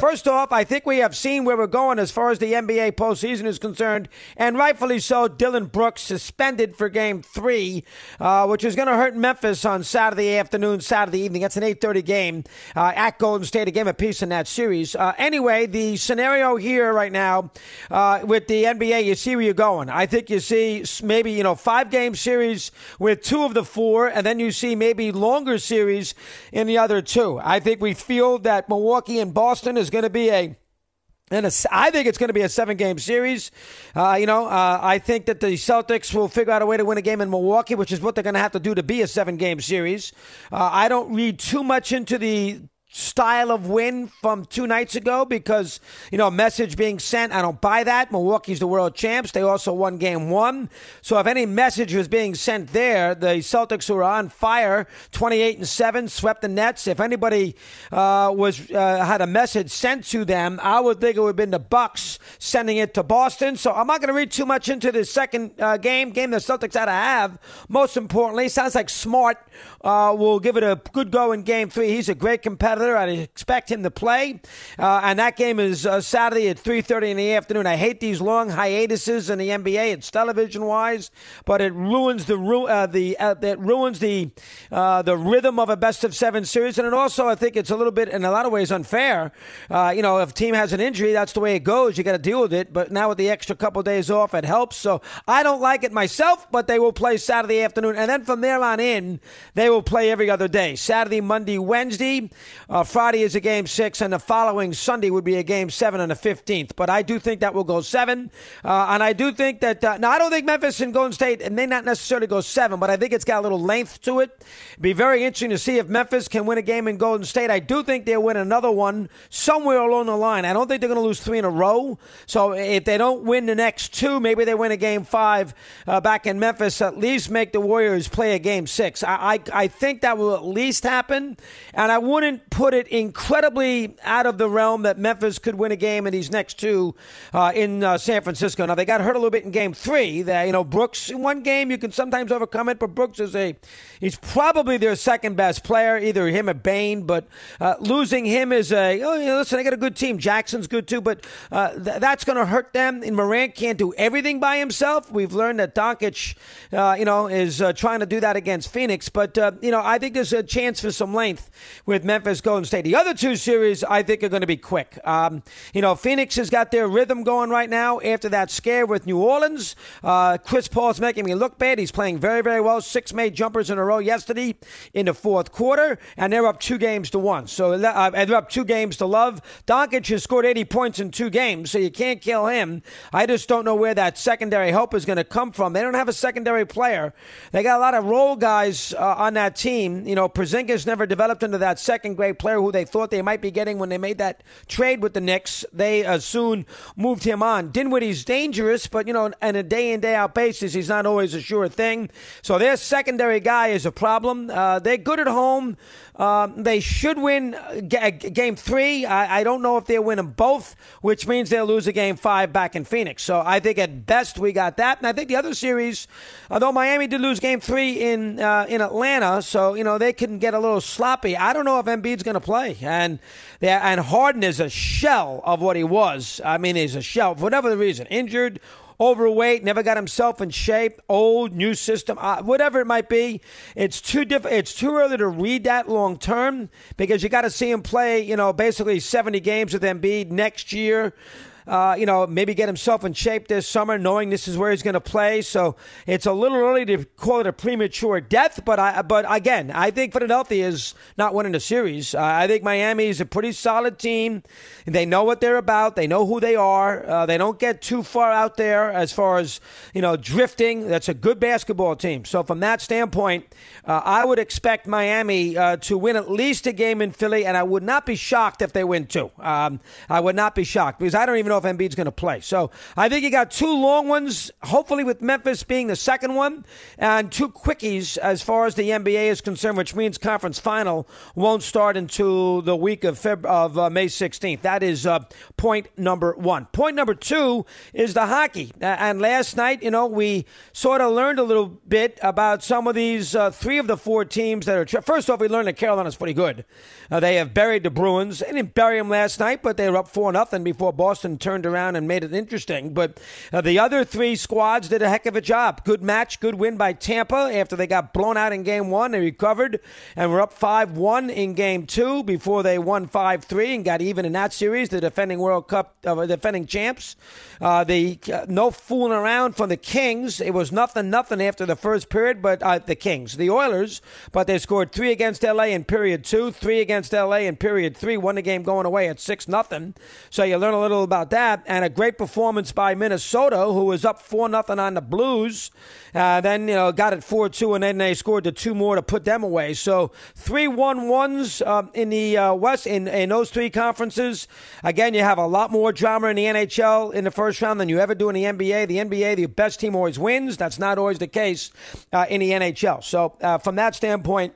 First off, I think we have seen where we're going as far as the NBA postseason is concerned, and rightfully so. Dylan Brooks suspended for Game 3, which is going to hurt Memphis on Saturday afternoon, Saturday evening. That's an 8:30 game at Golden State, a game apiece in that series. Anyway, the scenario here right now with the NBA, you see where you're going. I think you see maybe, five-game series with two of the four, and then you see maybe longer series in the other two. I think we feel that Milwaukee and Boston is going to be I think it's going to be a seven-game series. I think that the Celtics will figure out a way to win a game in Milwaukee, which is what they're going to have to do to be a seven-game series. I don't read too much into the style of win from two nights ago because, a message being sent, I don't buy that. Milwaukee's the world champs. They also won Game 1. So if any message was being sent there, the Celtics, who are on fire, 28-7, swept the Nets. If anybody had a message sent to them, I would think it would have been the Bucks sending it to Boston. So I'm not going to read too much into the second game the Celtics had to have. Most importantly, sounds like Smart will give it a good go in Game 3. He's a great competitor. I expect him to play. And that game is Saturday at 3:30 in the afternoon. I hate these long hiatuses in the NBA. It's television-wise, but it ruins the rhythm of a best-of-7 series. And it also, I think it's a little bit, in a lot of ways, unfair. If a team has an injury, that's the way it goes. You got to deal with it. But now with the extra couple of days off, it helps. So I don't like it myself, but they will play Saturday afternoon. And then from there on in, they will play every other day. Saturday, Monday, Wednesday. Friday is a Game 6, and the following Sunday would be a Game 7 on the 15th. But I do think that will go 7. And I do think that I don't think Memphis and Golden State, it may not necessarily go 7, but I think it's got a little length to it. It'd be very interesting to see if Memphis can win a game in Golden State. I do think they'll win another one somewhere along the line. I don't think they're going to lose three in a row. So if they don't win the next two, maybe they win a Game 5 back in Memphis. At least make the Warriors play a Game 6. I think that will at least happen. And I wouldn't put it incredibly out of the realm that Memphis could win a game in these next two in San Francisco. Now, they got hurt a little bit in Game 3. That, Brooks, in one game, you can sometimes overcome it, but Brooks he's probably their second-best player, either him or Bain, but losing him is they got a good team. Jackson's good, too, but that's going to hurt them, and Morant can't do everything by himself. We've learned that Doncic, is trying to do that against Phoenix, but, I think there's a chance for some length with Memphis. Golden State. The other two series, I think, are going to be quick. Phoenix has got their rhythm going right now after that scare with New Orleans. Chris Paul's making me look bad. He's playing very, very well. 6 made jumpers in a row yesterday in the fourth quarter, and they're up 2-1. So they're up 2-0. Doncic has scored 80 points in 2 games, so you can't kill him. I just don't know where that secondary help is going to come from. They don't have a secondary player. They got a lot of role guys on that team. Porzingis never developed into that second great player who they thought they might be getting when they made that trade with the Knicks. They soon moved him on. Dinwiddie's dangerous, but, on a day-in, day-out basis, he's not always a sure thing. So their secondary guy is a problem. They're good at home. They should win Game 3. I don't know if they'll win them both, which means they'll lose a Game 5 back in Phoenix. So I think at best we got that. And I think the other series, although Miami did lose Game 3 in Atlanta, so, they can get a little sloppy. I don't know if Embiid going to play, and Harden is a shell of what he was. I mean, he's a shell for whatever the reason, injured, overweight, never got himself in shape, old, new system, whatever it might be. It's it's too early to read that long term because you got to see him play, basically 70 games with Embiid next year. Maybe get himself in shape this summer, knowing this is where he's going to play. So it's a little early to call it a premature death. But again, I think Philadelphia is not winning the series. I think Miami is a pretty solid team. They know what they're about. They know who they are. They don't get too far out there as far as, drifting. That's a good basketball team. So from that standpoint, I would expect Miami to win at least a game in Philly, and I would not be shocked if they win two. I would not be shocked because I don't even know if Embiid's going to play. So I think you got two long ones, hopefully with Memphis being the second one, and two quickies as far as the NBA is concerned, which means conference final won't start until the week of May 16th. That is point number one. Point number two is the hockey. And last night, you know, we sort of learned a little bit about some of these three of the four teams that are first off, we learned that Carolina's pretty good. They have buried the Bruins. They didn't bury them last night, but they were up 4-0 before Boston turned around and made it interesting. But the other three squads did a heck of a job. Good match, good win by Tampa after they got blown out in Game 1. They recovered and were up 5-1 in Game 2 before they won 5-3 and got even in that series, the defending World Cup, defending champs. No fooling around from the Kings. It was 0-0 after the first period, but the Kings, the Oilers, but they scored 3 against LA in period 2, 3 against LA in period 3, won the game going away at 6-0. So you learn a little about that. And a great performance by Minnesota, who was up 4-0 on the Blues. Then, you know, got it 4-2, and then they scored the two more to put them away. So 3-1-1s in the West, in those three conferences. Again, you have a lot more drama in the NHL in the first round than you ever do in the NBA. The NBA, the best team always wins. That's not always the case in the NHL. So from that standpoint,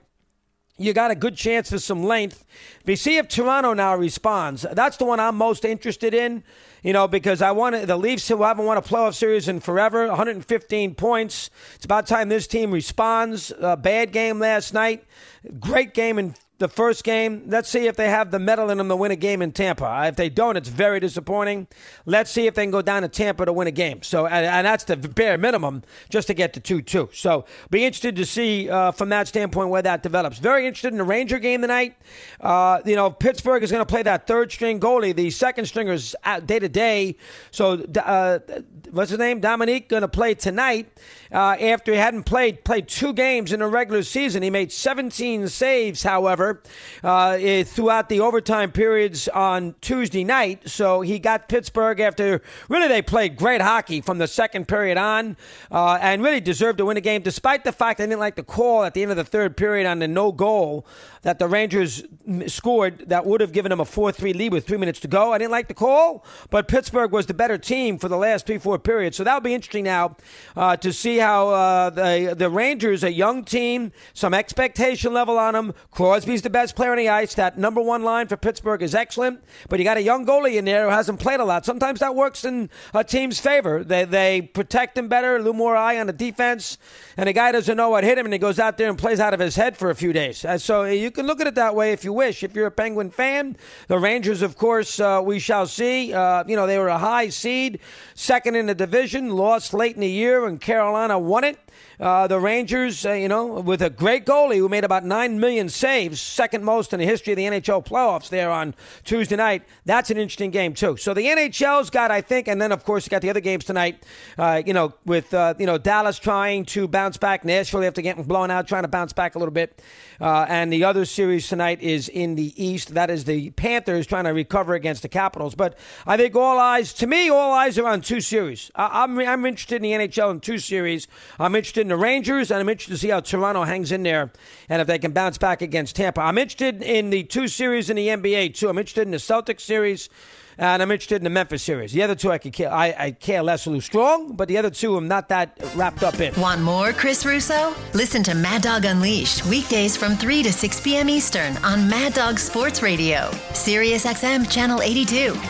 you got a good chance for some length. We see if Toronto now responds. That's the one I'm most interested in, you know, because I want the Leafs, who haven't won a playoff series in forever, 115 points. It's about time this team responds. Bad game last night. Great game in the first game. Let's see if they have the metal in them to win a game in Tampa. If they don't, it's very disappointing. Let's see if they can go down to Tampa to win a game. So, and that's the bare minimum just to get to 2-2. So be interested to see from that standpoint where that develops. Very interested in the Ranger game tonight. You know, Pittsburgh is going to play that third-string goalie. The second stringer is out day-to-day. So what's his name? Dominique going to play tonight after he hadn't played two games in the regular season. He made 17 saves, however, throughout the overtime periods on Tuesday night. So he got Pittsburgh after really they played great hockey from the second period on and really deserved to win the game, despite the fact they didn't like the call at the end of the third period on the no goal that the Rangers scored that would have given them a 4-3 lead with 3 minutes to go. I didn't like the call, but Pittsburgh was the better team for the last 3-4 periods. So that'll be interesting now to see how the Rangers, a young team, some expectation level on them. Crosby's the best player on the ice. That number one line for Pittsburgh is excellent, but you got a young goalie in there who hasn't played a lot. Sometimes that works in a team's favor. They protect him better, a little more eye on the defense, and the guy doesn't know what hit him, and he goes out there and plays out of his head for a few days. So you can look at it that way if you wish. If you're a Penguin fan, the Rangers, of course, we shall see. You know, they were a high seed, second in the division, lost late in the year, and Carolina won it. The Rangers, you know, with a great goalie who made about 9 million saves, second most in the history of the NHL playoffs there on Tuesday night. That's an interesting game, too. So the NHL's got, I think, and then, of course, you got the other games tonight, you know, with, you know, Dallas trying to bounce back, Nashville after getting blown out, trying to bounce back a little bit. And the other series tonight is in the East. That is the Panthers trying to recover against the Capitals. But I think all eyes are on two series. I'm interested in the NHL in two series. I'm interested in the Rangers, and I'm interested to see how Toronto hangs in there and if they can bounce back against Tampa. I'm interested in the two series in the NBA, too. I'm interested in the Celtics series, and I'm interested in the Memphis series. The other two I care less who's strong, but the other two I'm not that wrapped up in. Want more Chris Russo? Listen to Mad Dog Unleashed weekdays from 3 to 6 p.m. Eastern on Mad Dog Sports Radio, Sirius XM Channel 82.